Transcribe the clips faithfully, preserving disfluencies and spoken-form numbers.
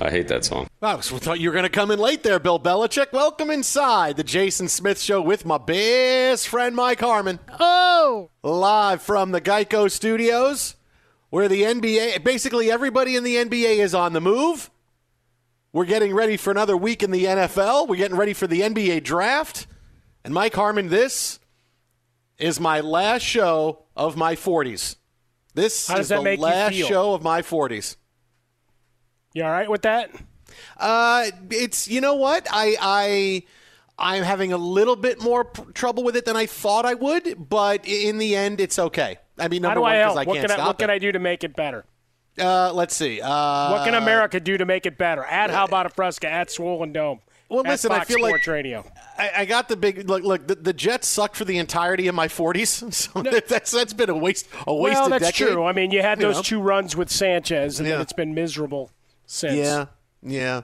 I hate that song. I was, thought you were going to come in late there, Bill Belichick. Welcome inside the Jason Smith Show with my best friend, Mike Harmon. Oh! Live from the Geico Studios, where the N B A, basically everybody in the N B A is on the move. We're getting ready for another week in the N F L. We're getting ready for the N B A draft. And Mike Harmon, this is my last show of my forties. This is the last show of my forties. You all right with that? Uh, it's, you know what? I, I, I'm having a little bit more pr- trouble with it than I thought I would, but in the end, it's okay. I mean, number one, because I can't stop it. What can I do to make it better? Uh, let's see. Uh, what can America do to make it better? At How About a Fresca, at Swollen Dome, well, listen, at Fox I feel Sports like Radio. I, I got the big, look, look the, the Jets sucked for the entirety of my forties, so no. that's, that's been a waste, a waste well, of decade. Well, that's true. I mean, you had those you know. two runs with Sanchez, and yeah. then it's been miserable. Since. Yeah, yeah.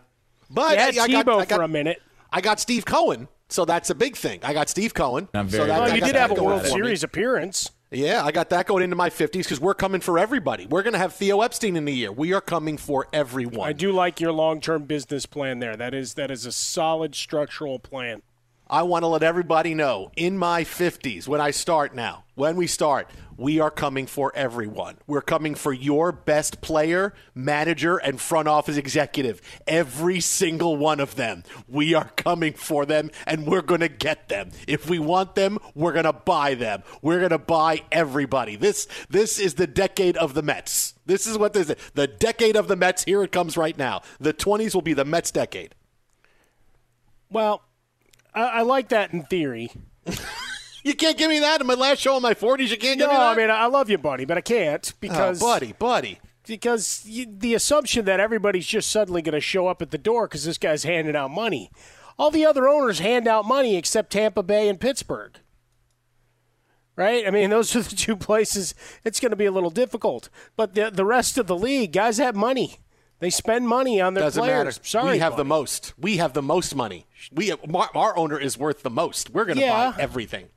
But you had I, I Tebow got, I got, for a minute. I got Steve Cohen, so that's a big thing. I got Steve Cohen. I'm very so that, well, I you did have a World Series appearance. Yeah, I got that going into my fifties because we're coming for everybody. We're going to have Theo Epstein in the year. We are coming for everyone. I do like your long-term business plan there. That is that is a solid structural plan. I want to let everybody know, in my fifties, when I start now, when we start, we are coming for everyone. We're coming for your best player, manager, and front office executive. Every single one of them. We are coming for them, and we're going to get them. If we want them, we're going to buy them. We're going to buy everybody. This this is the decade of the Mets. This is what this is. The decade of the Mets. Here it comes right now. The twenties will be the Mets decade. Well, I like that in theory. You can't give me that in my last show in my forties. You can't no, give me that? No, I mean, I love you, buddy, but I can't because oh, – buddy, buddy. Because you, the assumption that everybody's just suddenly going to show up at the door because this guy's handing out money. All the other owners hand out money except Tampa Bay and Pittsburgh. Right? I mean, those are the two places it's going to be a little difficult. But the, the rest of the league, guys have money. They spend money on their Doesn't players. Matter. Sorry, we have buddy. the most. We have the most money. We have, our owner is worth the most. We're going to yeah. buy everything.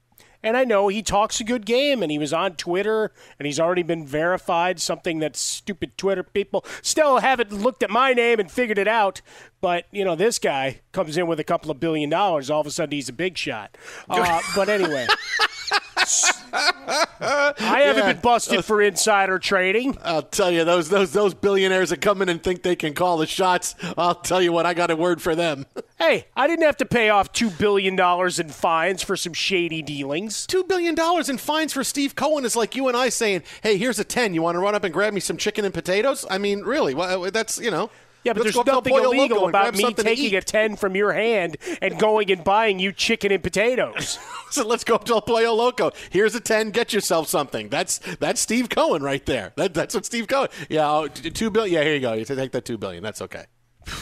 And I know he talks a good game, and he was on Twitter, and he's already been verified. Something that stupid Twitter people still haven't looked at my name and figured it out. But you know, this guy comes in with a couple of billion dollars. All of a sudden, he's a big shot. Uh, but anyway. I haven't yeah. been busted for insider trading. I'll tell you, those those those billionaires that come in and think they can call the shots, I'll tell you what, I got a word for them. Hey, I didn't have to pay off two billion dollars in fines for some shady dealings. two billion dollars in fines for Steve Cohen is like you and I saying, hey, here's a ten. You want to run up and grab me some chicken and potatoes? I mean, really, well, that's, you know. Yeah, but Let's there's nothing illegal about me taking a ten from your hand and going and buying you chicken and potatoes. So let's go to El Pollo Loco. Here's a ten. Get yourself something. That's that's Steve Cohen right there. That, that's what Steve Cohen. Yeah, two billion. Yeah, here you go. You take that two billion. That's okay. Did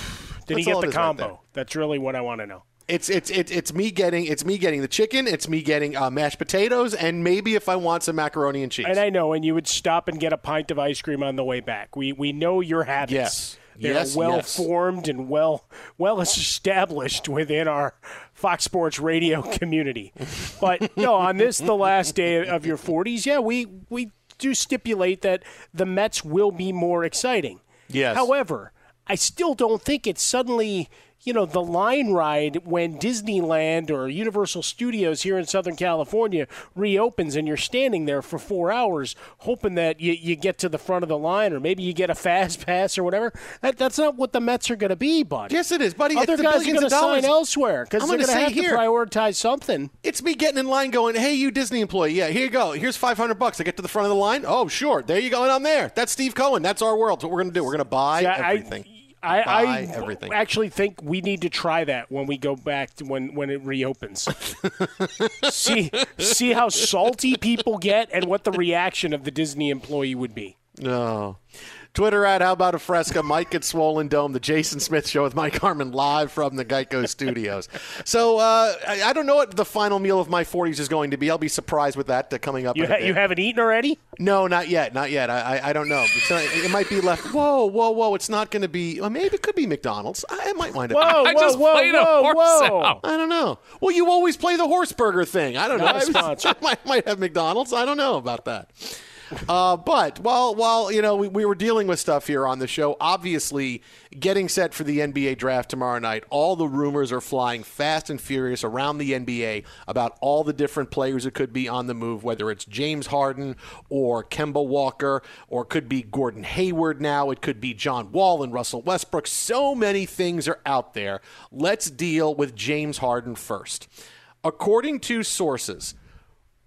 that's he get the combo? Right, that's really what I want to know. It's it's it's it's me getting it's me getting the chicken. It's me getting uh, mashed potatoes, and maybe if I want some macaroni and cheese. And I know. And you would stop and get a pint of ice cream on the way back. We we know your habits. Yes. They're yes, well yes. formed and well well established within our Fox Sports Radio community. But no, on this the last day of your forties, yeah, we we do stipulate that the Mets will be more exciting. Yes. However, I still don't think it's suddenly, you know, the line ride when Disneyland or Universal Studios here in Southern California reopens and you're standing there for four hours hoping that you, you get to the front of the line or maybe you get a fast pass or whatever. That, that's not what the Mets are going to be, buddy. Yes, it is, buddy. Other it's guys are going to sign elsewhere because they're going to have here. to prioritize something. It's me getting in line going, hey, you Disney employee, yeah, here you go. Here's five hundred bucks. I get to the front of the line. Oh, sure. There you go. And I'm there. That's Steve Cohen. That's our world. That's what we're going to do. We're going to buy yeah, everything. I, I, I actually think we need to try that when we go back to when, when it reopens. see see how salty people get and what the reaction of the Disney employee would be. No. Oh. Twitter at How About a Fresca, Mike at Swollen Dome, the Jason Smith Show with Mike Harmon live from the Geico Studios. So uh, I, I don't know what the final meal of my forties is going to be. I'll be surprised with that uh, coming up. You, in ha- a bit. You haven't eaten already? No, not yet. Not yet. I I, I don't know. It's not, it might be left. Whoa, whoa, whoa. It's not going to be. Well, maybe it could be McDonald's. I, I might wind up. Whoa, I whoa, just whoa, played whoa, a horse whoa. Out. I don't know. Well, you always play the horse burger thing. I don't not know. A sponsor. I might, might have McDonald's. I don't know about that. Uh, but while, while you know, we, we were dealing with stuff here on the show, obviously getting set for the N B A draft tomorrow night, all the rumors are flying fast and furious around the N B A about all the different players that could be on the move, whether it's James Harden or Kemba Walker or could be Gordon Hayward now. It could be John Wall and Russell Westbrook. So many things are out there. Let's deal with James Harden first. According to sources,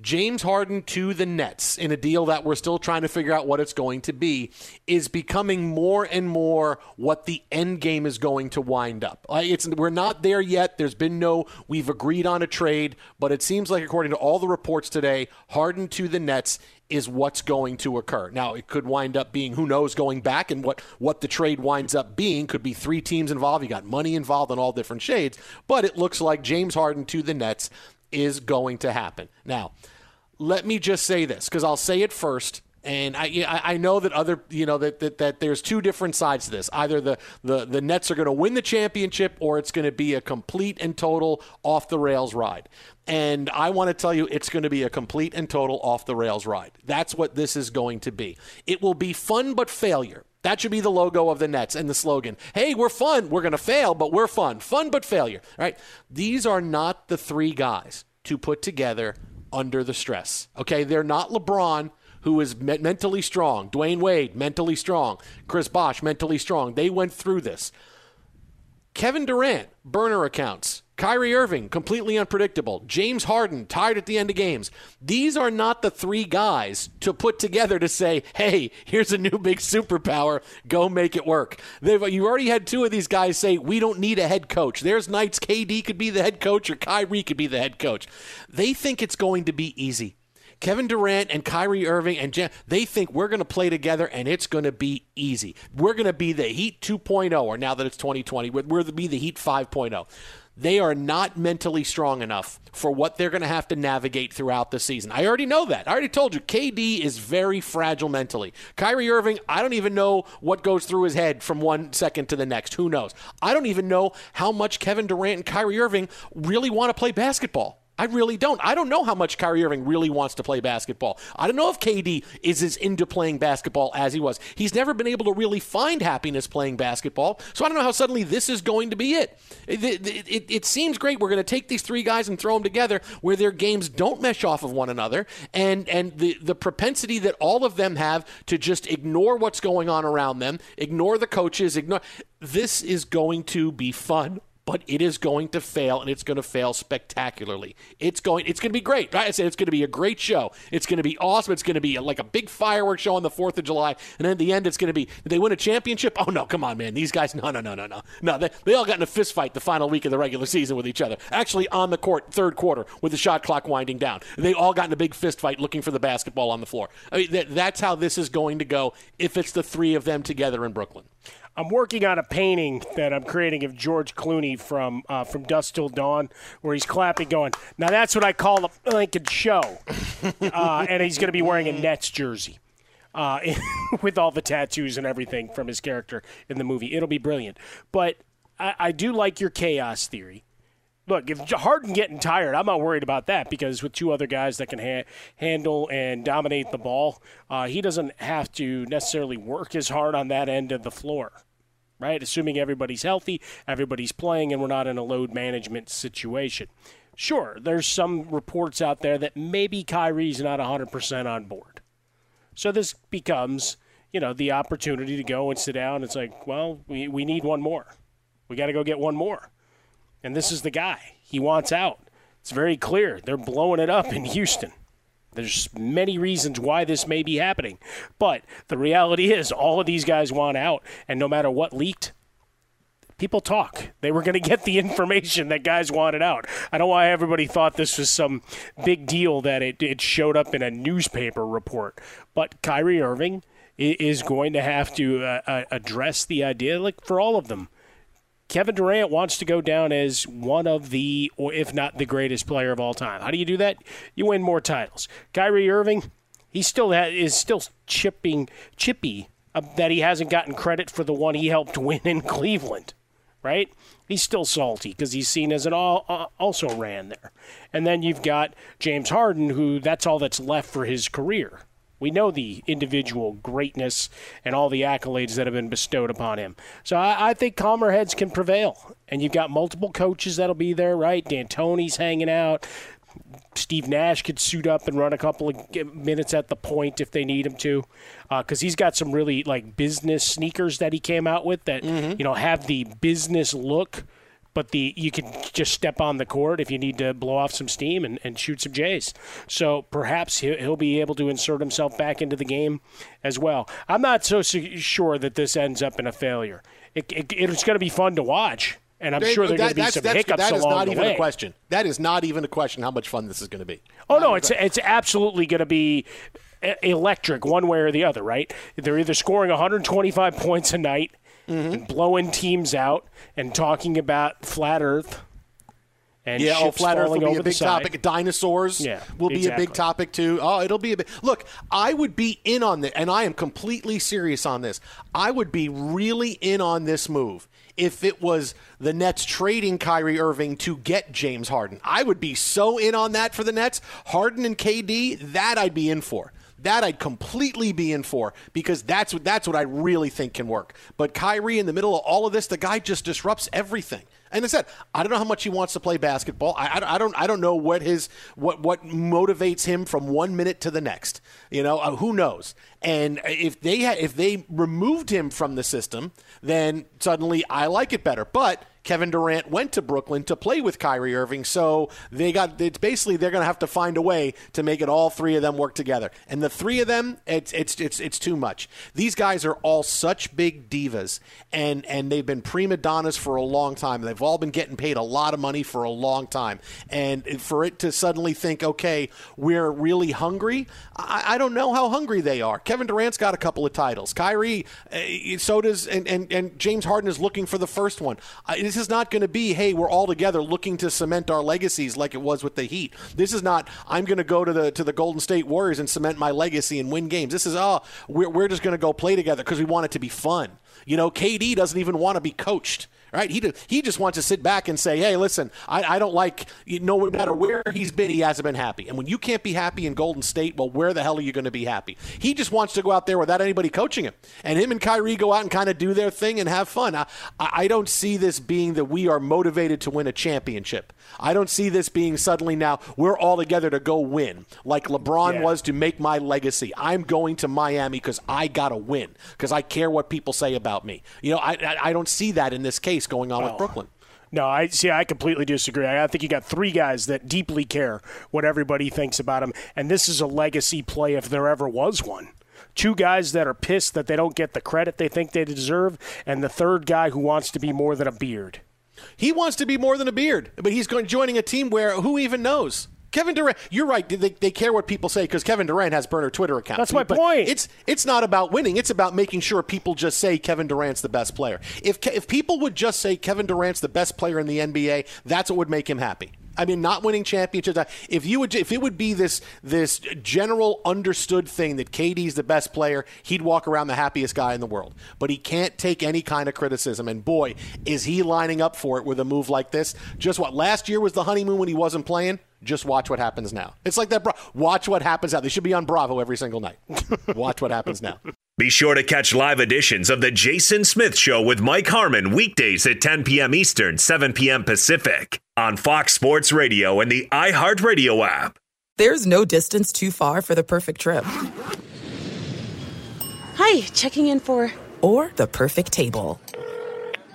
James Harden to the Nets in a deal that we're still trying to figure out what it's going to be is becoming more and more what the end game is going to wind up. It's, we're not there yet. There's been no, we've agreed on a trade, but it seems like according to all the reports today, Harden to the Nets is what's going to occur. Now, it could wind up being, who knows, going back and what, what the trade winds up being. Could be three teams involved. You got money involved in all different shades, but it looks like James Harden to the Nets is going to happen. Now, let me just say this, because I'll say it first, And I I know that other you know that that, that there's two different sides to this. Either the the, the Nets are going to win the championship, or it's going to be a complete and total off the rails ride. And I want to tell you, it's going to be a complete and total off the rails ride. That's what this is going to be. It will be fun but failure. That should be the logo of the Nets and the slogan. Hey, we're fun. We're going to fail, but we're fun. Fun but failure. All right. These are not the three guys to put together under the stress. Okay. They're not LeBron, who is me- mentally strong. Dwayne Wade, mentally strong. Chris Bosh, mentally strong. They went through this. Kevin Durant, burner accounts. Kyrie Irving, completely unpredictable. James Harden, tired at the end of games. These are not the three guys to put together to say, hey, here's a new big superpower. Go make it work. They've, you already had two of these guys say, we don't need a head coach. There's nights K D could be the head coach or Kyrie could be the head coach. They think it's going to be easy. Kevin Durant and Kyrie Irving and Jan, they think we're going to play together and it's going to be easy. We're going to be the Heat two point oh, or now that it's twenty twenty, we're going to be the Heat five point oh. They are not mentally strong enough for what they're going to have to navigate throughout the season. I already know that. I already told you, K D is very fragile mentally. Kyrie Irving, I don't even know what goes through his head from one second to the next. Who knows? I don't even know how much Kevin Durant and Kyrie Irving really want to play basketball. I really don't. I don't know how much Kyrie Irving really wants to play basketball. I don't know if K D is as into playing basketball as he was. He's never been able to really find happiness playing basketball, so I don't know how suddenly this is going to be it. It, it, it, it seems great. We're going to take these three guys and throw them together where their games don't mesh off of one another, and, and the, the propensity that all of them have to just ignore what's going on around them, ignore the coaches, ignore. This is going to be fun. But it is going to fail, and it's going to fail spectacularly. It's going, it's going to be great. Right? I said it's going to be a great show. It's going to be awesome. It's going to be a, like a big fireworks show on the fourth of July, and then at the end, it's going to be, did they win a championship? Oh, no, come on, man. These guys, no, no, no, no, no. No, they, they all got in a fistfight the final week of the regular season with each other, actually on the court, third quarter, with the shot clock winding down. They all got in a big fistfight looking for the basketball on the floor. I mean, that, that's how this is going to go if it's the three of them together in Brooklyn. I'm working on a painting that I'm creating of George Clooney from uh, from Dusk Till Dawn, where he's clapping going, now that's what I call a Lincoln show. Uh, and he's going to be wearing a Nets jersey uh, with all the tattoos and everything from his character in the movie. It'll be brilliant. But I, I do like your chaos theory. Look, if Harden getting tired, I'm not worried about that because with two other guys that can ha- handle and dominate the ball, uh, he doesn't have to necessarily work as hard on that end of the floor, right? Assuming everybody's healthy, everybody's playing, and we're not in a load management situation. Sure, there's some reports out there that maybe Kyrie's not one hundred percent on board. So this becomes, you know, the opportunity to go and sit down. It's like, well, we, we need one more. We got to go get one more. And this is the guy he wants out. It's very clear. They're blowing it up in Houston. There's many reasons why this may be happening. But the reality is all of these guys want out. And no matter what leaked, people talk. They were going to get the information that guys wanted out. I don't know why everybody thought this was some big deal that it, it showed up in a newspaper report. But Kyrie Irving is going to have to uh, address the idea, like for all of them. Kevin Durant wants to go down as one of the, or if not the greatest player of all time. How do you do that? You win more titles. Kyrie Irving, he still ha- is still chipping, chippy uh, that he hasn't gotten credit for the one he helped win in Cleveland, right? He's still salty because he's seen as an all, uh, also ran there. And then you've got James Harden, who that's all that's left for his career. We know the individual greatness and all the accolades that have been bestowed upon him. So I, I think calmer heads can prevail. And you've got multiple coaches that'll be there, right? D'Antoni's hanging out. Steve Nash could suit up and run a couple of minutes at the point if they need him to. Because uh, he's got some really, like, business sneakers that he came out with that, mm-hmm. you know, have the business look. But the you can just step on the court if you need to blow off some steam and, and shoot some J's. So perhaps he'll, he'll be able to insert himself back into the game as well. I'm not so sure that this ends up in a failure. It, it, it's going to be fun to watch, and I'm there, sure there's going to be some hiccups along the way. That is not even a question. That is not even a question how much fun this is going to be. Oh, no, it's it's absolutely going to be electric one way or the other, right? They're either scoring one hundred twenty-five points a night, mm-hmm. and blowing teams out and talking about flat earth And yeah, ships oh, flat Earth will be a big topic. Dinosaurs yeah, will be exactly. a big topic too. Oh, it'll be a big. Look, I would be in on this, and I am completely serious on this. I would be really in on this move if it was the Nets trading Kyrie Irving to get James Harden. I would be so in on that for the Nets. Harden and K D, that I'd be in for. That I'd completely be in for, because that's what that's what I really think can work. But Kyrie in the middle of all of this, the guy just disrupts everything. And I said, I don't know how much he wants to play basketball. I, I, I don't I don't know what his what what motivates him from one minute to the next. You know, uh, who knows? And if they ha- if they removed him from the system, then suddenly I like it better. But Kevin Durant went to Brooklyn to play with Kyrie Irving, so they got it's basically they're going to have to find a way to make it all three of them work together. And the three of them, it's it's it's it's too much. These guys are all such big divas, and and they've been prima donnas for a long time. They've all been getting paid a lot of money for a long time, and for it to suddenly think, okay, we're really hungry. I, I don't know how hungry they are. Kevin Durant's got a couple of titles. Kyrie, uh, so does, and, and, and James Harden is looking for the first one. Uh, this is not going to be, hey, we're all together looking to cement our legacies like it was with the Heat. This is not, I'm going to go to the to the Golden State Warriors and cement my legacy and win games. This is, oh, we're, we're just going to go play together because we want it to be fun. You know, K D doesn't even want to be coached. Right, he do, he just wants to sit back and say, hey, listen, I, I don't like, you know, no matter where he's been, he hasn't been happy. And when you can't be happy in Golden State, well, where the hell are you going to be happy? He just wants to go out there without anybody coaching him. And him and Kyrie go out and kind of do their thing and have fun. I, I don't see this being that we are motivated to win a championship. I don't see this being suddenly now we're all together to go win, like LeBron yeah. was to make my legacy. I'm going to Miami because I got to win, because I care what people say about me. You know, I, I, I don't see that in this case going on oh. with Brooklyn. No, I see. I completely disagree. I think you got three guys that deeply care what everybody thinks about them, and this is a legacy play if there ever was one. Two guys that are pissed that they don't get the credit they think they deserve, and the third guy who wants to be more than a beard. He wants to be more than a beard, but he's going joining a team where who even knows. Kevin Durant, you're right. They, they care what people say because Kevin Durant has burner Twitter accounts. That's my but point. It's it's not about winning. It's about making sure people just say Kevin Durant's the best player. If if people would just say Kevin Durant's the best player in the N B A, that's what would make him happy. I mean, not winning championships. If you would, if it would be this this general understood thing that K D's the best player, he'd walk around the happiest guy in the world. But he can't take any kind of criticism, and boy, is he lining up for it with a move like this. Just what last year was the honeymoon when he wasn't playing. Just watch what happens now. It's like that. Bro- watch what happens now. They should be on Bravo every single night. Watch what happens now. Be sure to catch live editions of The Jason Smith Show with Mike Harmon weekdays at ten p.m. Eastern, seven p.m. Pacific on Fox Sports Radio and the iHeartRadio app. There's no distance too far for the perfect trip. Hi, checking in for... Or the perfect table.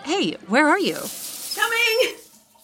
Hey, where are you? Coming!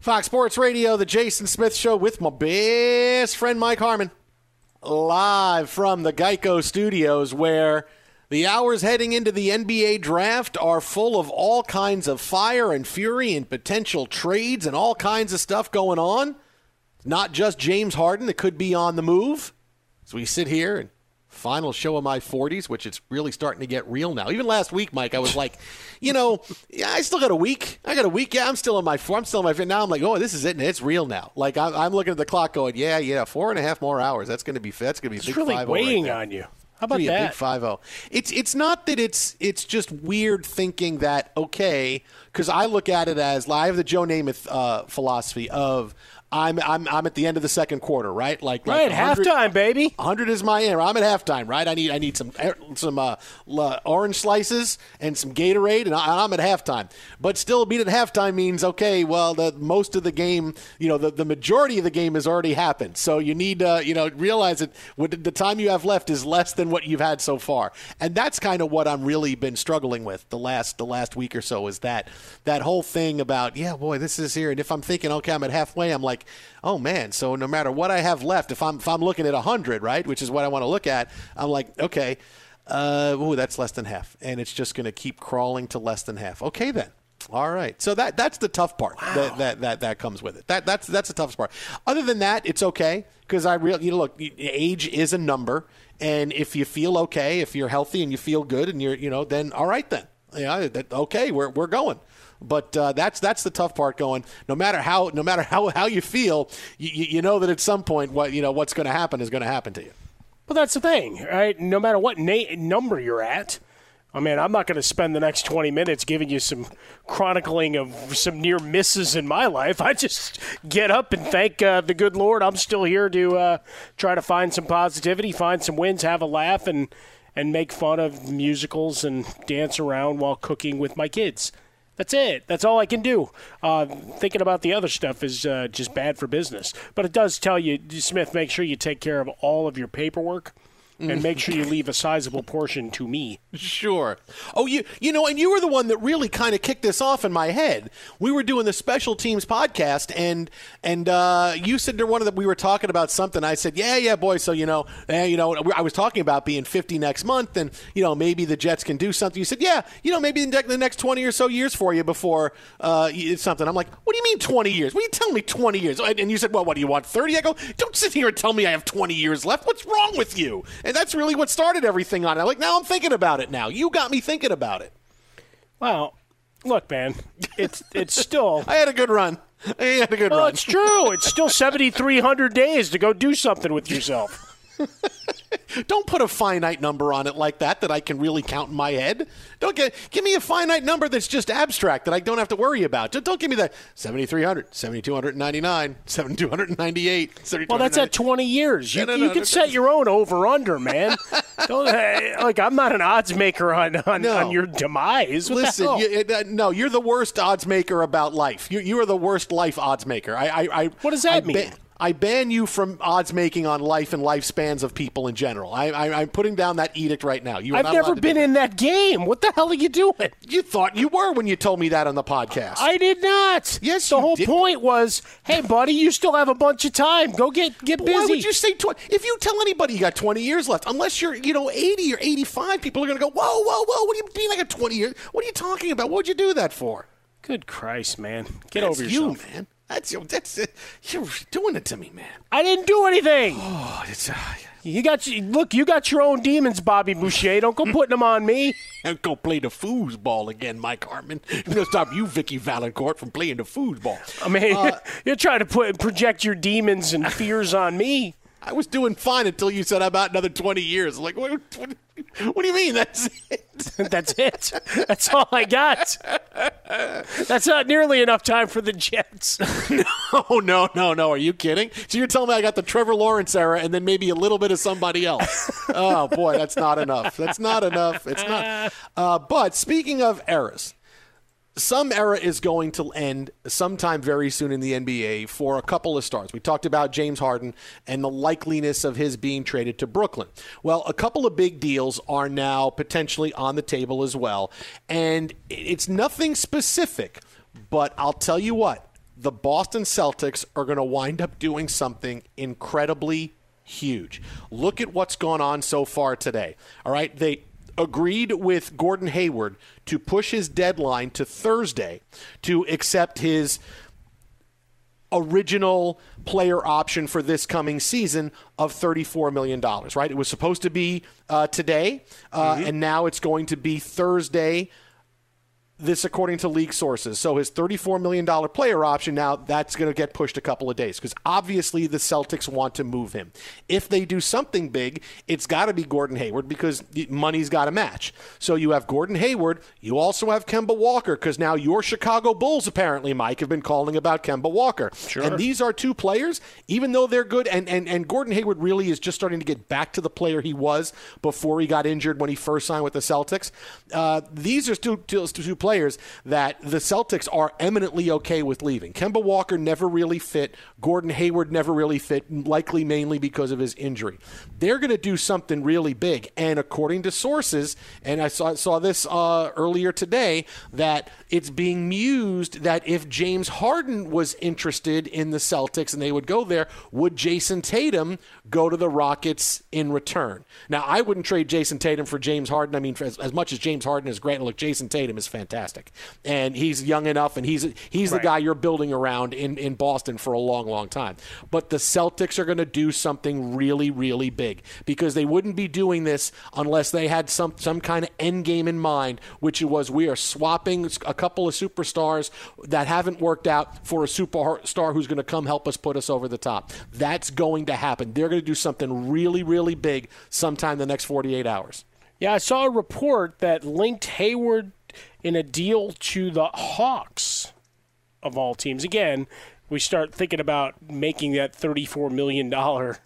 Fox Sports Radio, The Jason Smith Show with my best friend Mike Harmon, live from the Geico studios, where the hours heading into the N B A draft are full of all kinds of fire and fury and potential trades and all kinds of stuff going on. It's not just James Harden that could be on the move. So we sit here and final show of my forties, which it's really starting to get real now. Even last week, Mike, I was like, you know, yeah, I still got a week. I got a week. Yeah, I'm still in my form. I'm still in my fit. Now I'm like, oh, this is it, and it's real now. Like I'm, I'm looking at the clock, going, yeah, yeah, four and a half more hours. That's going to be that's going to be. It's big really weighing right on you. How about it's that? A big five zero. It's it's not that it's it's just weird thinking that, okay, because I look at it as I have the Joe Namath uh, philosophy of. I'm I'm I'm at the end of the second quarter, right? Like, like right, halftime, baby. one hundred is my end. I'm at halftime, right? I need I need some some uh, orange slices and some Gatorade, and I'm at halftime. But still, being at halftime means okay. Well, the most of the game, you know, the, the majority of the game has already happened. So you need to, uh, you know, realize that the time you have left is less than what you've had so far, and that's kind of what I'm really been struggling with the last the last week or so is that that whole thing about yeah, boy, this is here, and if I'm thinking okay, I'm at halfway, I'm like. Oh man, so no matter what I have left, if I'm if I'm looking at one hundred, right, which is what I want to look at, I'm like, okay, uh, ooh, that's less than half, and it's just going to keep crawling to less than half. Okay then, all right. So that that's the tough part wow. that, that that that comes with it. That that's that's the toughest part. Other than that, it's okay because I real you know look, age is a number, and if you feel okay, if you're healthy and you feel good, and you're you know then all right then, yeah, that, okay, we're we're going. But uh, that's that's the tough part. Going no matter how no matter how, how you feel, you, you know that at some point what you know what's going to happen is going to happen to you. Well, that's the thing, right? No matter what na- number you're at, I mean, I'm not going to spend the next twenty minutes giving you some chronicling of some near misses in my life. I just get up and thank uh, the good Lord I'm still here to uh, try to find some positivity, find some wins, have a laugh, and and make fun of musicals and dance around while cooking with my kids. That's it. That's all I can do. Uh, thinking about the other stuff is uh, just bad for business. But it does tell you, Smith, make sure you take care of all of your paperwork and make sure you leave a sizable portion to me. Sure. Oh, you you know, and you were the one that really kind of kicked this off in my head. We were doing the special teams podcast, and and uh, you said to one of them, we were talking about something. I said, yeah, yeah, boy. So, you know, eh, you know, I was talking about being fifty next month, and, you know, maybe the Jets can do something. You said, yeah, you know, maybe in the next twenty or so years for you before uh, it's something. I'm like, what do you mean twenty years? What are you telling me twenty years? And you said, well, what do you want, thirty? I go, don't sit here and tell me I have twenty years left. What's wrong with you? And that's really what started everything on it. I'm like, now I'm thinking about it now. You got me thinking about it. Well, look, man, it's it's still... I had a good run. I had a good well, run. It's true. It's still seven thousand three hundred days to go do something with yourself. Don't put a finite number on it like that that I can really count in my head. Don't get, give me a finite number that's just abstract that I don't have to worry about. Just don't give me that seventy-three hundred, seventy-two ninety-nine, seventy-two ninety-eight. seventy-two ninety-nine. Well, that's at twenty years. You, no, no, you no, can no, set no. your own over-under, man. Don't, like, I'm not an odds maker on, on, no. on your demise. What Listen, you, uh, no, you're the worst odds maker about life. You, you are the worst life odds maker. I, I, I, what does that I mean? Ba- I ban you from odds making on life and lifespans of people in general. I, I, I'm putting down that edict right now. You are I've not never been in that game. What the hell are you doing? You thought you were when you told me that on the podcast. I did not. Yes, the you whole did. point was, hey, buddy, you still have a bunch of time. Go get get busy. Why would you say twenty? If you tell anybody you got twenty years left, unless you're you know eighty or eighty-five, people are going to go, whoa, whoa, whoa. What do you mean I got twenty years? What are you talking about? What would you do that for? Good Christ, man. Get That's over yourself. You, man. That's that's it. You're doing it to me, man. I didn't do anything. Oh, it's uh, you got look. You got your own demons, Bobby Boucher. Don't go putting them on me. Don't go play the foosball again, Mike Harmon. We're gonna stop you, Vicky Valancourt, from playing the foosball. I mean, uh, you're trying to put project your demons and fears on me. I was doing fine until you said about another twenty years. I'm like, what, what, what do you mean? That's it. That's it. That's all I got. That's not nearly enough time for the Jets. No, no, no, no. Are you kidding? So you're telling me I got the Trevor Lawrence era and then maybe a little bit of somebody else. Oh, boy, that's not enough. That's not enough. It's not. Uh, but speaking of eras, some era is going to end sometime very soon in the N B A for a couple of stars. We talked about James Harden and the likeliness of his being traded to Brooklyn. Well, a couple of big deals are now potentially on the table as well. And it's nothing specific, but I'll tell you what, the Boston Celtics are going to wind up doing something incredibly huge. Look at what's gone on so far today. All right. They agreed with Gordon Hayward to push his deadline to Thursday to accept his original player option for this coming season of thirty-four million dollars, right? It was supposed to be uh, today, uh, mm-hmm. and now it's going to be Thursday, this according to league sources. So his thirty-four million dollars player option, now that's going to get pushed a couple of days because obviously the Celtics want to move him. If they do something big, it's got to be Gordon Hayward because money's got to match. So you have Gordon Hayward. You also have Kemba Walker because now your Chicago Bulls apparently, Mike, have been calling about Kemba Walker. Sure. And these are two players, even though they're good, and, and, and Gordon Hayward really is just starting to get back to the player he was before he got injured when he first signed with the Celtics. Uh, these are two, two, two players. Players that the Celtics are eminently okay with leaving. Kemba Walker never really fit. Gordon Hayward never really fit, likely mainly because of his injury. They're going to do something really big. And according to sources, and I saw, saw this uh, earlier today, that it's being mused that if James Harden was interested in the Celtics and they would go there, would Jason Tatum go to the Rockets in return? Now, I wouldn't trade Jason Tatum for James Harden. I mean, as, as much as James Harden is great, look, Jason Tatum is fantastic. Fantastic. And he's young enough, and he's he's right. the guy you're building around in, in Boston for a long, long time. But the Celtics are going to do something really, really big because they wouldn't be doing this unless they had some, some kind of end game in mind, which it was we are swapping a couple of superstars that haven't worked out for a superstar who's going to come help us put us over the top. That's going to happen. They're going to do something really, really big sometime in the next forty-eight hours. Yeah, I saw a report that linked Hayward in a deal to the Hawks, of all teams. Again, we start thinking about making that thirty-four million dollars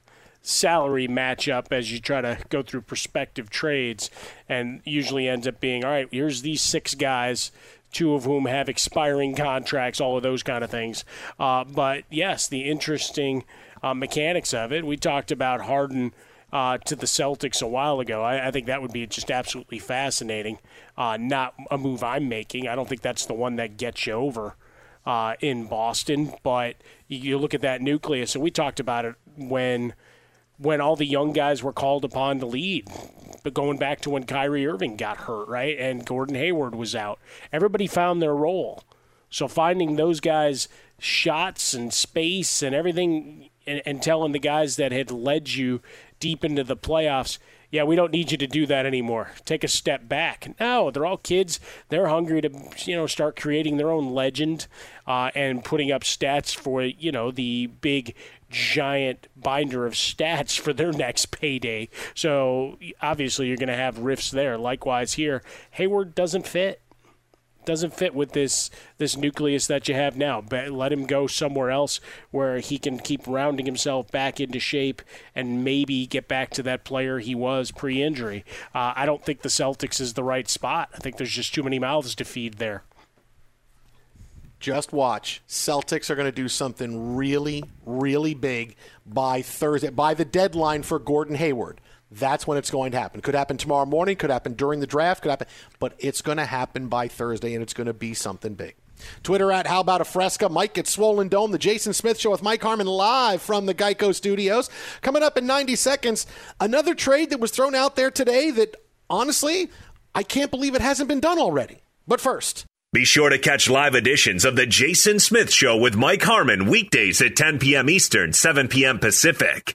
salary matchup as you try to go through prospective trades, and usually ends up being, all right, here's these six guys, two of whom have expiring contracts, all of those kind of things. Uh, but, yes, the interesting uh, mechanics of it. We talked about Harden Uh, to the Celtics a while ago. I, I think that would be just absolutely fascinating. Uh, not a move I'm making. I don't think that's the one that gets you over uh, in Boston. But you, you look at that nucleus, and we talked about it when when all the young guys were called upon to lead. But going back to when Kyrie Irving got hurt, right, and Gordon Hayward was out. Everybody found their role. So finding those guys shots and space and everything and, and telling the guys that had led you deep into the playoffs, yeah, we don't need you to do that anymore. Take a step back. No, they're all kids. They're hungry to, you know, start creating their own legend uh, and putting up stats for, you know, the big giant binder of stats for their next payday. So obviously you're going to have rifts there. Likewise here, Hayward doesn't fit. Doesn't fit with this this nucleus that you have now. But let him go somewhere else where he can keep rounding himself back into shape and maybe get back to that player he was pre-injury. Uh, I don't think the Celtics is the right spot. I think there's just too many mouths to feed there. Just watch. Celtics are going to do something really, really big by Thursday, by the deadline for Gordon Hayward. That's when it's going to happen. Could happen tomorrow morning, could happen during the draft, could happen, but it's going to happen by Thursday, and it's going to be something big. Twitter at How About a Fresca. Mike gets Swollen Dome. The Jason Smith Show with Mike Harmon live from the Geico Studios. Coming up in ninety seconds, another trade that was thrown out there today that, honestly, I can't believe it hasn't been done already. But first, be sure to catch live editions of The Jason Smith Show with Mike Harmon weekdays at ten p.m. Eastern, seven p.m. Pacific.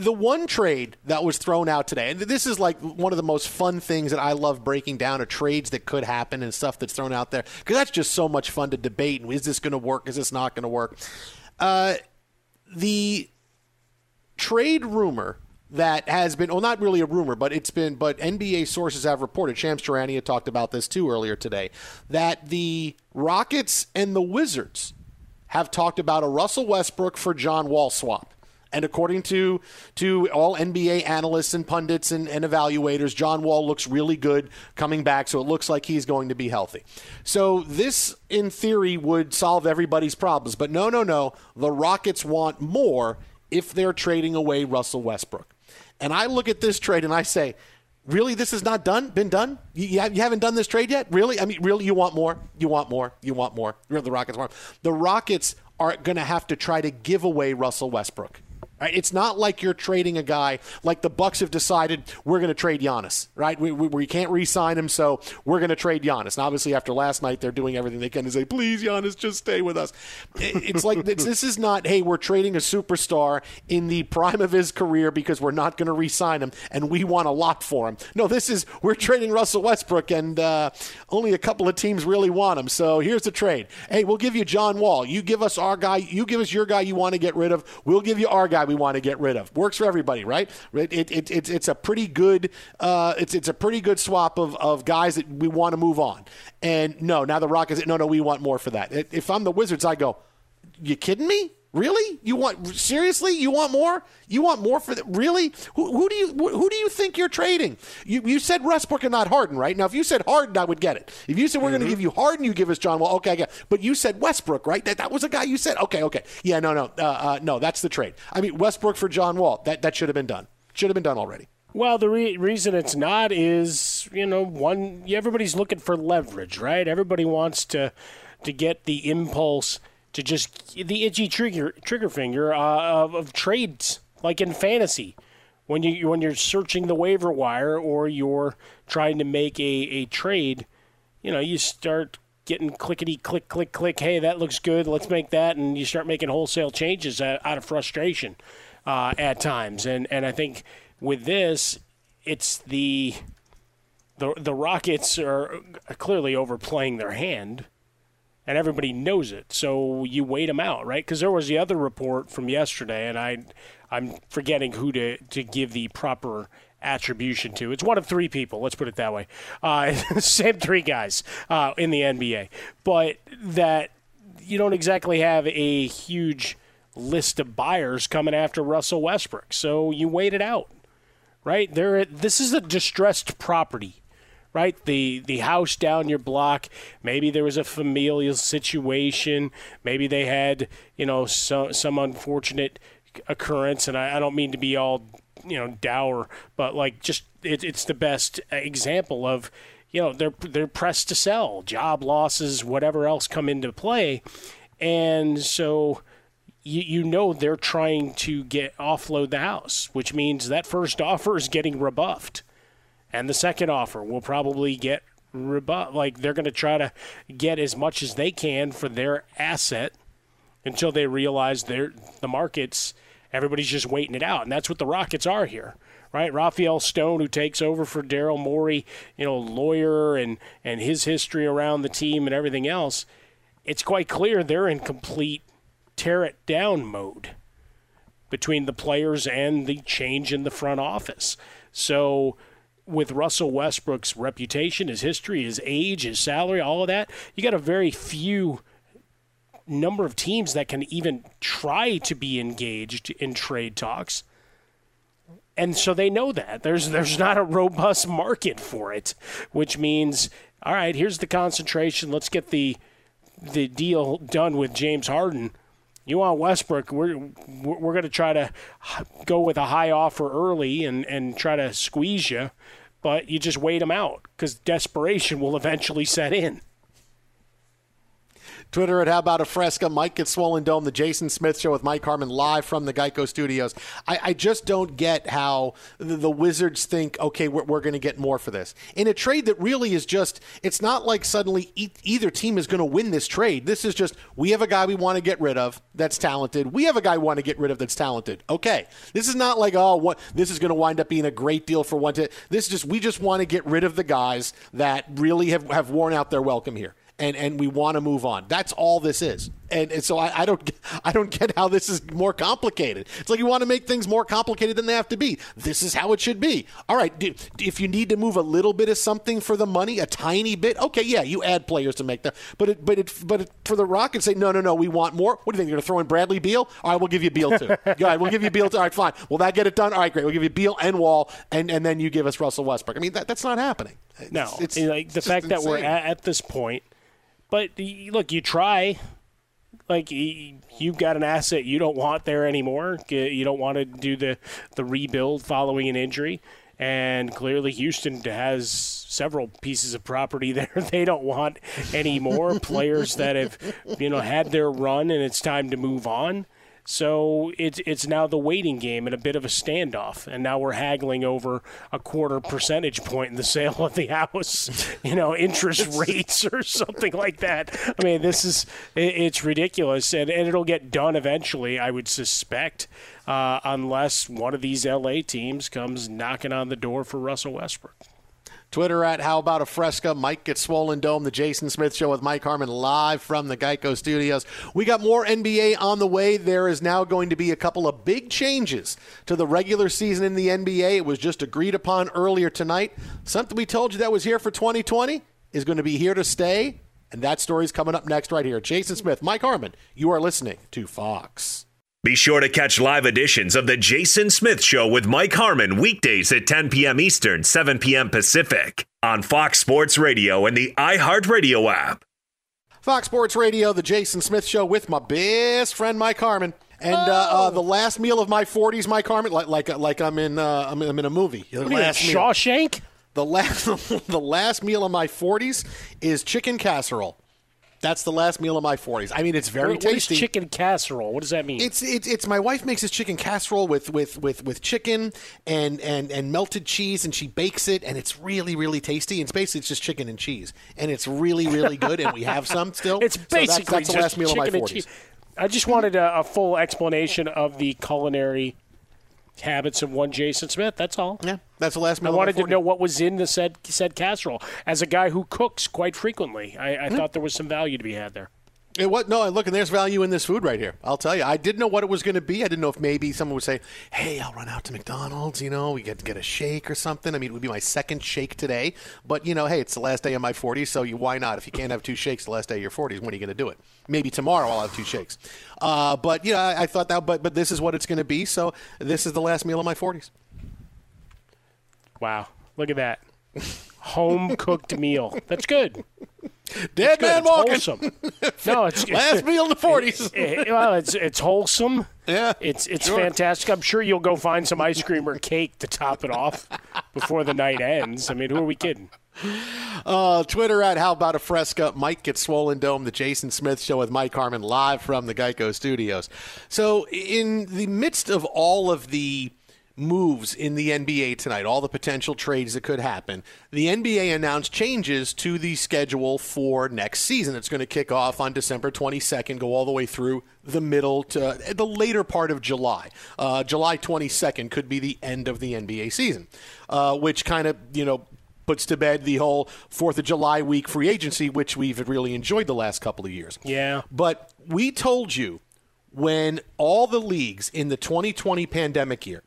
The one trade that was thrown out today, and this is like one of the most fun things that I love breaking down, are trades that could happen and stuff that's thrown out there, because that's just so much fun to debate. And is this going to work? Is this not going to work? Uh, the trade rumor that has been, well, not really a rumor, but it's been, but N B A sources have reported, Shams Charania talked about this too earlier today, that the Rockets and the Wizards have talked about a Russell Westbrook for John Wall swap. And according to to all N B A analysts and pundits and, and evaluators, John Wall looks really good coming back, so it looks like he's going to be healthy. So this, in theory, would solve everybody's problems. But no, no, no, the Rockets want more if they're trading away Russell Westbrook. And I look at this trade and I say, really, this has not done, been done? You, you haven't done this trade yet? Really? I mean, really, you want more? You want more? You want more? Really, the Rockets want more. The Rockets are going to have to try to give away Russell Westbrook. Right? It's not like you're trading a guy like the Bucks have decided we're going to trade Giannis, right? We, we, we can't re-sign him, so we're going to trade Giannis. And obviously, after last night, they're doing everything they can to say, please, Giannis, just stay with us. It's like it's, this is not, hey, we're trading a superstar in the prime of his career because we're not going to re-sign him, and we want a lot for him. No, this is we're trading Russell Westbrook, and uh, only a couple of teams really want him. So here's the trade. Hey, we'll give you John Wall. You give us our guy. You give us your guy you want to get rid of. We'll give you our guy we want to get rid of. Works for everybody, right? It, it, it, it's, it's a pretty good uh, it's it's a pretty good swap of, of guys that we want to move on. And no, now the Rockets, no, no, we want more for that. If I'm the Wizards, I go, you kidding me? Really? You want seriously? You want more? You want more for that? Really? Who, who do you who do you think you're trading? You you said Westbrook and not Harden, right? Now, if you said Harden, I would get it. If you said we're mm-hmm. going to give you Harden, you give us John Wall. Okay, I get it. But you said Westbrook, right? That that was a guy you said. Okay, okay. Yeah, no, no, uh, uh, no. That's the trade. I mean, Westbrook for John Wall. That that should have been done. Should have been done already. Well, the re- reason it's not is you know one everybody's looking for leverage, right? Everybody wants to to get the impulse. To just the itchy trigger trigger finger uh, of, of trades, like in fantasy, when you when you're searching the waiver wire or you're trying to make a, a trade, you know you start getting clickety click click click. Hey, that looks good. Let's make that, and you start making wholesale changes out, out of frustration uh, at times. And and I think with this, it's the the the Rockets are clearly overplaying their hand. And everybody knows it, so you wait them out, right? Because there was the other report from yesterday, and I, I'm forgetting who to, to give the proper attribution to. It's one of three people, let's put it that way. Uh, same three guys uh, in the N B A. But that you don't exactly have a huge list of buyers coming after Russell Westbrook, so you wait it out, right? There, this is a distressed property. Right, the the house down your block. Maybe there was a familial situation. Maybe they had, you know, some some unfortunate occurrence. And I, I don't mean to be all, you know, dour, but like just it, it's the best example of, you know, they're they're pressed to sell, job losses, whatever else come into play, and so you you know they're trying to get offload the house, which means that first offer is getting rebuffed. And the second offer will probably get rebuffed. Like, they're going to try to get as much as they can for their asset until they realize they're, the markets, everybody's just waiting it out. And that's what the Rockets are here, right? Raphael Stone, who takes over for Daryl Morey, you know, lawyer and, and his history around the team and everything else, it's quite clear they're in complete tear-it-down mode between the players and the change in the front office. So with Russell Westbrook's reputation, his history, his age, his salary, all of that, you got a very few number of teams that can even try to be engaged in trade talks. And so they know that. There's there's not a robust market for it, which means, all right, here's the concentration. Let's get the the deal done with James Harden. You want Westbrook, we're, we're going to try to go with a high offer early and, and try to squeeze you, but you just wait them out because desperation will eventually set in. Twitter at How About a Fresca. Mike gets swollen dome. The Jason Smith Show with Mike Harmon live from the Geico Studios. I, I just don't get how the, the Wizards think, okay, we're, we're going to get more for this. In a trade that really is just, it's not like suddenly e- either team is going to win this trade. This is just, we have a guy we want to get rid of that's talented. We have a guy we want to get rid of that's talented. Okay. This is not like, oh, what this is going to wind up being a great deal for one to. This is just, we just want to get rid of the guys that really have, have worn out their welcome here. And and we want to move on. That's all this is. And, and so I, I don't I don't get how this is more complicated. It's like you want to make things more complicated than they have to be. This is how it should be. All right, do, if you need to move a little bit of something for the money, a tiny bit, okay, yeah, you add players to make that. But it, but it, but it, for the Rockets, say, no, no, no, we want more. What do you think, you're going to throw in Bradley Beal? All right, we'll give you Beal too. All right, we'll give you Beal too. All right, fine. Will that get it done? All right, great. We'll give you Beal and Wall, and, and then you give us Russell Westbrook. I mean, that, that's not happening. It's, no, it's, like the it's fact that we're at, at this point. But, look, you try – like, you've got an asset you don't want there anymore. You don't want to do the, the rebuild following an injury. And clearly Houston has several pieces of property there they don't want anymore, players that have, you know, had their run and it's time to move on. So it's it's now the waiting game and a bit of a standoff, and now we're haggling over a quarter percentage point in the sale of the house, you know, interest rates or something like that. I mean, this is it's ridiculous, and, and it'll get done eventually, I would suspect, uh, unless one of these L A teams comes knocking on the door for Russell Westbrook. Twitter at How About a Fresca. Mike gets swollen dome. The Jason Smith Show with Mike Harmon live from the Geico Studios. We got more N B A on the way. There is now going to be a couple of big changes to the regular season in the N B A. It was just agreed upon earlier tonight. Something we told you that was here for twenty twenty is going to be here to stay. And that story is coming up next right here. Jason Smith, Mike Harmon, you are listening to Fox. Be sure to catch live editions of The Jason Smith Show with Mike Harmon weekdays at ten p.m. Eastern, seven p.m. Pacific on Fox Sports Radio and the iHeartRadio app. Fox Sports Radio, The Jason Smith Show with my best friend Mike Harmon. And oh. uh, uh, the last meal of my forties, Mike Harmon, like like, like I'm in uh, I'm, I'm in a movie. The what last mean, meal. Shawshank? The last, the last meal of my forties is chicken casserole. That's the last meal of my forties. I mean, it's very what, tasty. What is chicken casserole? What does that mean? It's it's, it's my wife makes this chicken casserole with with, with, with chicken and, and, and melted cheese, and she bakes it, and it's really, really tasty. And it's basically it's just chicken and cheese, and it's really, really good, and we have some still. It's basically so that's, that's the last meal of my forties. I just wanted a, a full explanation of the culinary habits of one Jason Smith. That's all. Yeah, that's the last meal. I wanted to know what was in the said said casserole. As a guy who cooks quite frequently, I, I mm-hmm. thought there was some value to be had there. It was, no, look, and there's value in this food right here. I'll tell you. I didn't know what it was going to be. I didn't know if maybe someone would say, hey, I'll run out to McDonald's, you know, we get to get a shake or something. I mean, it would be my second shake today. But, you know, hey, it's the last day of my forties, so you, why not? If you can't have two shakes the last day of your forties, when are you going to do it? Maybe tomorrow I'll have two shakes. Uh, but, you know, I, I thought that, but, but this is what it's going to be, so this is the last meal of my forties. Wow. Look at that. Home-cooked meal. That's good. Dead man walking. Wholesome. No, it's last meal in the forties. It, it, well, it's it's wholesome. Yeah, it's it's sure. fantastic. I'm sure you'll go find some ice cream or cake to top it off before the night ends. I mean, who are we kidding? Uh, Twitter at How About a Fresca. Mike gets swollen dome. The Jason Smith Show with Mike Harmon live from the Geico Studios. So, in the midst of all of the moves in the N B A tonight, all the potential trades that could happen, the N B A announced changes to the schedule for next season. It's going to kick off on December twenty-second, go all the way through the middle to the later part of July. Uh, July twenty-second could be the end of the N B A season, uh, which kind of, you know, puts to bed the whole fourth of July week free agency, which we've really enjoyed the last couple of years. Yeah. But we told you when all the leagues in the twenty twenty pandemic year,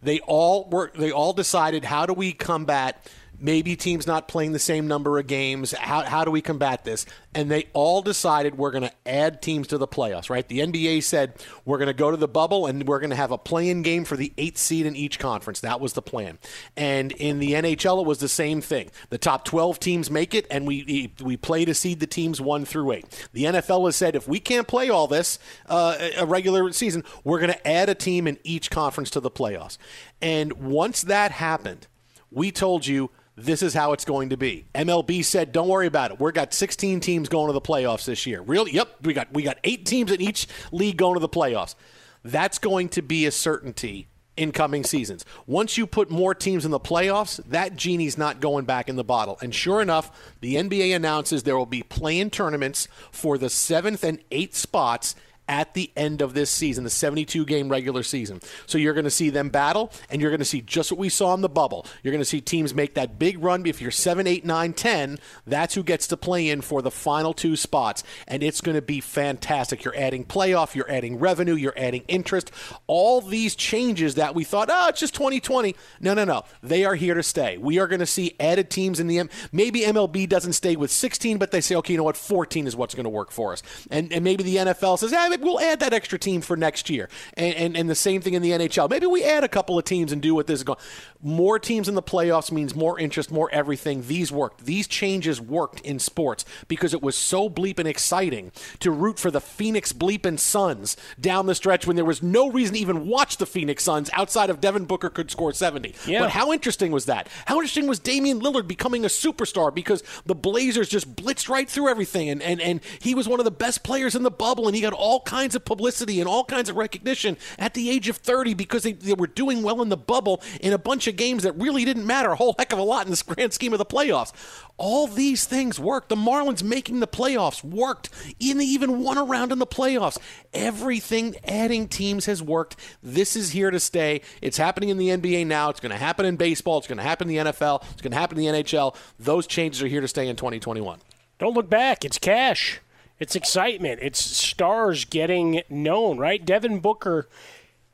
They all were. They all decided, how do we combat maybe teams not playing the same number of games? How how do we combat this? And they all decided we're going to add teams to the playoffs, right? The N B A said we're going to go to the bubble and we're going to have a play-in game for the eighth seed in each conference. That was the plan. And in the N H L, it was the same thing. The top twelve teams make it, and we we play to seed the teams one through eight. The N F L has said if we can't play all this uh, a regular season, we're going to add a team in each conference to the playoffs. And once that happened, we told you, this is how it's going to be. M L B said, don't worry about it. We've got sixteen teams going to the playoffs this year. Really? Yep. We got we got eight teams in each league going to the playoffs. That's going to be a certainty in coming seasons. Once you put more teams in the playoffs, that genie's not going back in the bottle. And sure enough, the N B A announces there will be play-in tournaments for the seventh and eighth spots at the end of this season, the seventy-two game regular season. So you're going to see them battle, and you're going to see just what we saw in the bubble. You're going to see teams make that big run. If you're seven, eight, nine, ten, that's who gets to play in for the final two spots, and it's going to be fantastic. You're adding playoff, you're adding revenue, you're adding interest. All these changes that we thought, oh, it's just twenty twenty. No, no, no. They are here to stay. We are going to see added teams in the M- – maybe M L B doesn't stay with sixteen, but they say, okay, you know what, fourteen is what's going to work for us. And, and maybe the N F L says, yeah, maybe we'll add that extra team for next year. And, and, and the same thing in the N H L. Maybe we add a couple of teams and do what this is going. More teams in the playoffs means more interest, more everything. These worked. These changes worked in sports because it was so bleeping exciting to root for the Phoenix bleeping Suns down the stretch when there was no reason to even watch the Phoenix Suns outside of Devin Booker could score seventy. Yeah. But how interesting was that? How interesting was Damian Lillard becoming a superstar because the Blazers just blitzed right through everything, and, and, and he was one of the best players in the bubble, and he got all kinds of publicity and all kinds of recognition at the age of thirty because they, they were doing well in the bubble in a bunch of games that really didn't matter a whole heck of a lot in the grand scheme of the playoffs. All these things worked. The Marlins making the playoffs worked. In the, even one around in the playoffs. Everything adding teams has worked. This is here to stay. It's happening in the N B A now. It's going to happen in baseball. It's going to happen in the N F L. It's going to happen in the N H L. Those changes are here to stay in twenty twenty-one. Don't look back. It's cash. It's excitement. It's stars getting known, right? Devin Booker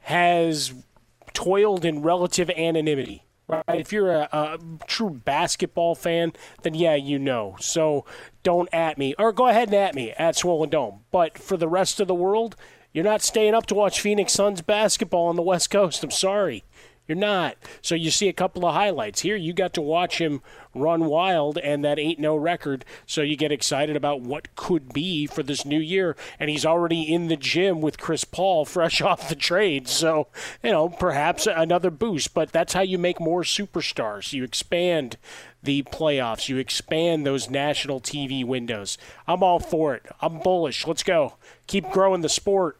has toiled in relative anonymity. Right. If you're a, a true basketball fan, then yeah, you know. So don't at me, or go ahead and at me at Swollen Dome. But for the rest of the world, you're not staying up to watch Phoenix Suns basketball on the West Coast. I'm sorry, you're not. So you see a couple of highlights here. You got to watch him run wild and that eight and oh record. So you get excited about what could be for this new year. And he's already in the gym with Chris Paul, fresh off the trade. So, you know, perhaps another boost. But that's how you make more superstars. You expand the playoffs. You expand those national T V windows. I'm all for it. I'm bullish. Let's go. Keep growing the sport.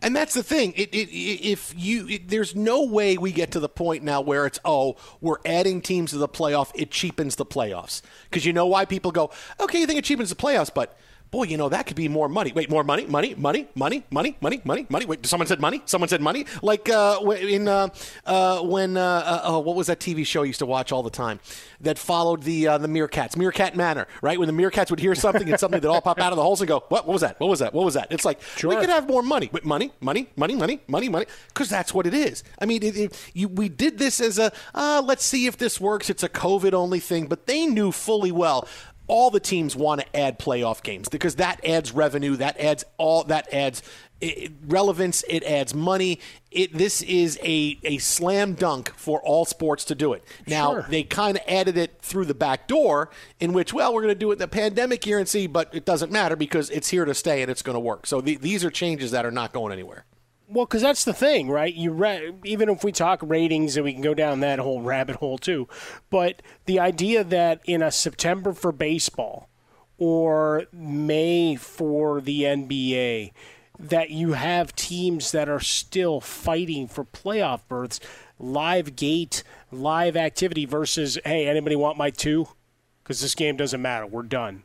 And that's the thing. It, it, if you, it, there's no way we get to the point now where it's, oh, we're adding teams to the playoff. It cheapens the playoffs. Because you know why people go, okay, you think it cheapens the playoffs, but boy, you know, that could be more money. Wait, more money, money, money, money, money, money, money, money. Wait, someone said money? Someone said money? Like uh, in uh, uh, when, uh, uh, oh, what was that T V show I used to watch all the time that followed the uh, the meerkats, Meerkat Manor, right? When the meerkats would hear something and something that all pop out of the holes and go, what, what was that? What was that? What was that? It's like, sure, we could have more money. But money, money, money, money, money, money, because that's what it is. I mean, it, it, you, we did this as a, uh, let's see if this works. It's a COVID-only thing, but they knew fully well, all the teams want to add playoff games because that adds revenue, that adds all, that adds it, relevance, it adds money. It, this is a, a slam dunk for all sports to do it. Now, sure, they kind of added it through the back door in which, well, we're going to do it in the pandemic year and see, but it doesn't matter because it's here to stay and it's going to work. So the, these are changes that are not going anywhere. Well, because that's the thing, right? You re- even if we talk ratings, and we can go down that whole rabbit hole too, but the idea that in a September for baseball or May for the N B A, that you have teams that are still fighting for playoff berths, live gate, live activity versus, hey, anybody want my two? Because this game doesn't matter. We're done,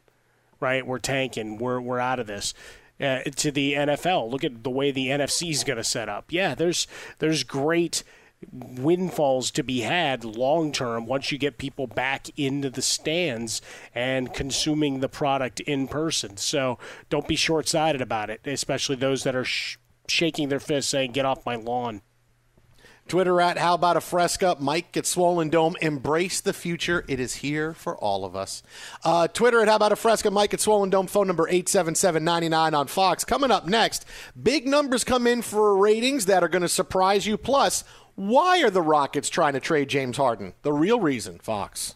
right? We're tanking. We're we're out of this. Uh, to the N F L. Look at the way the N F C is going to set up. Yeah, there's there's great windfalls to be had long term once you get people back into the stands and consuming the product in person. So don't be short-sighted about it, especially those that are sh- shaking their fists saying, get off my lawn. Twitter at How About a Fresca? Mike at Swollen Dome. Embrace the future. It is here for all of us. Uh, Twitter at How About a Fresca? Mike at Swollen Dome. Phone number eight seven seven, nine nine on Fox. Coming up next, big numbers come in for ratings that are going to surprise you. Plus, why are the Rockets trying to trade James Harden? The real reason, Fox.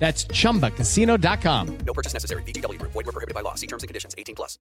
That's chumba casino dot com. No purchase necessary. V G W Group. Void where prohibited by law. See terms and conditions. eighteen plus.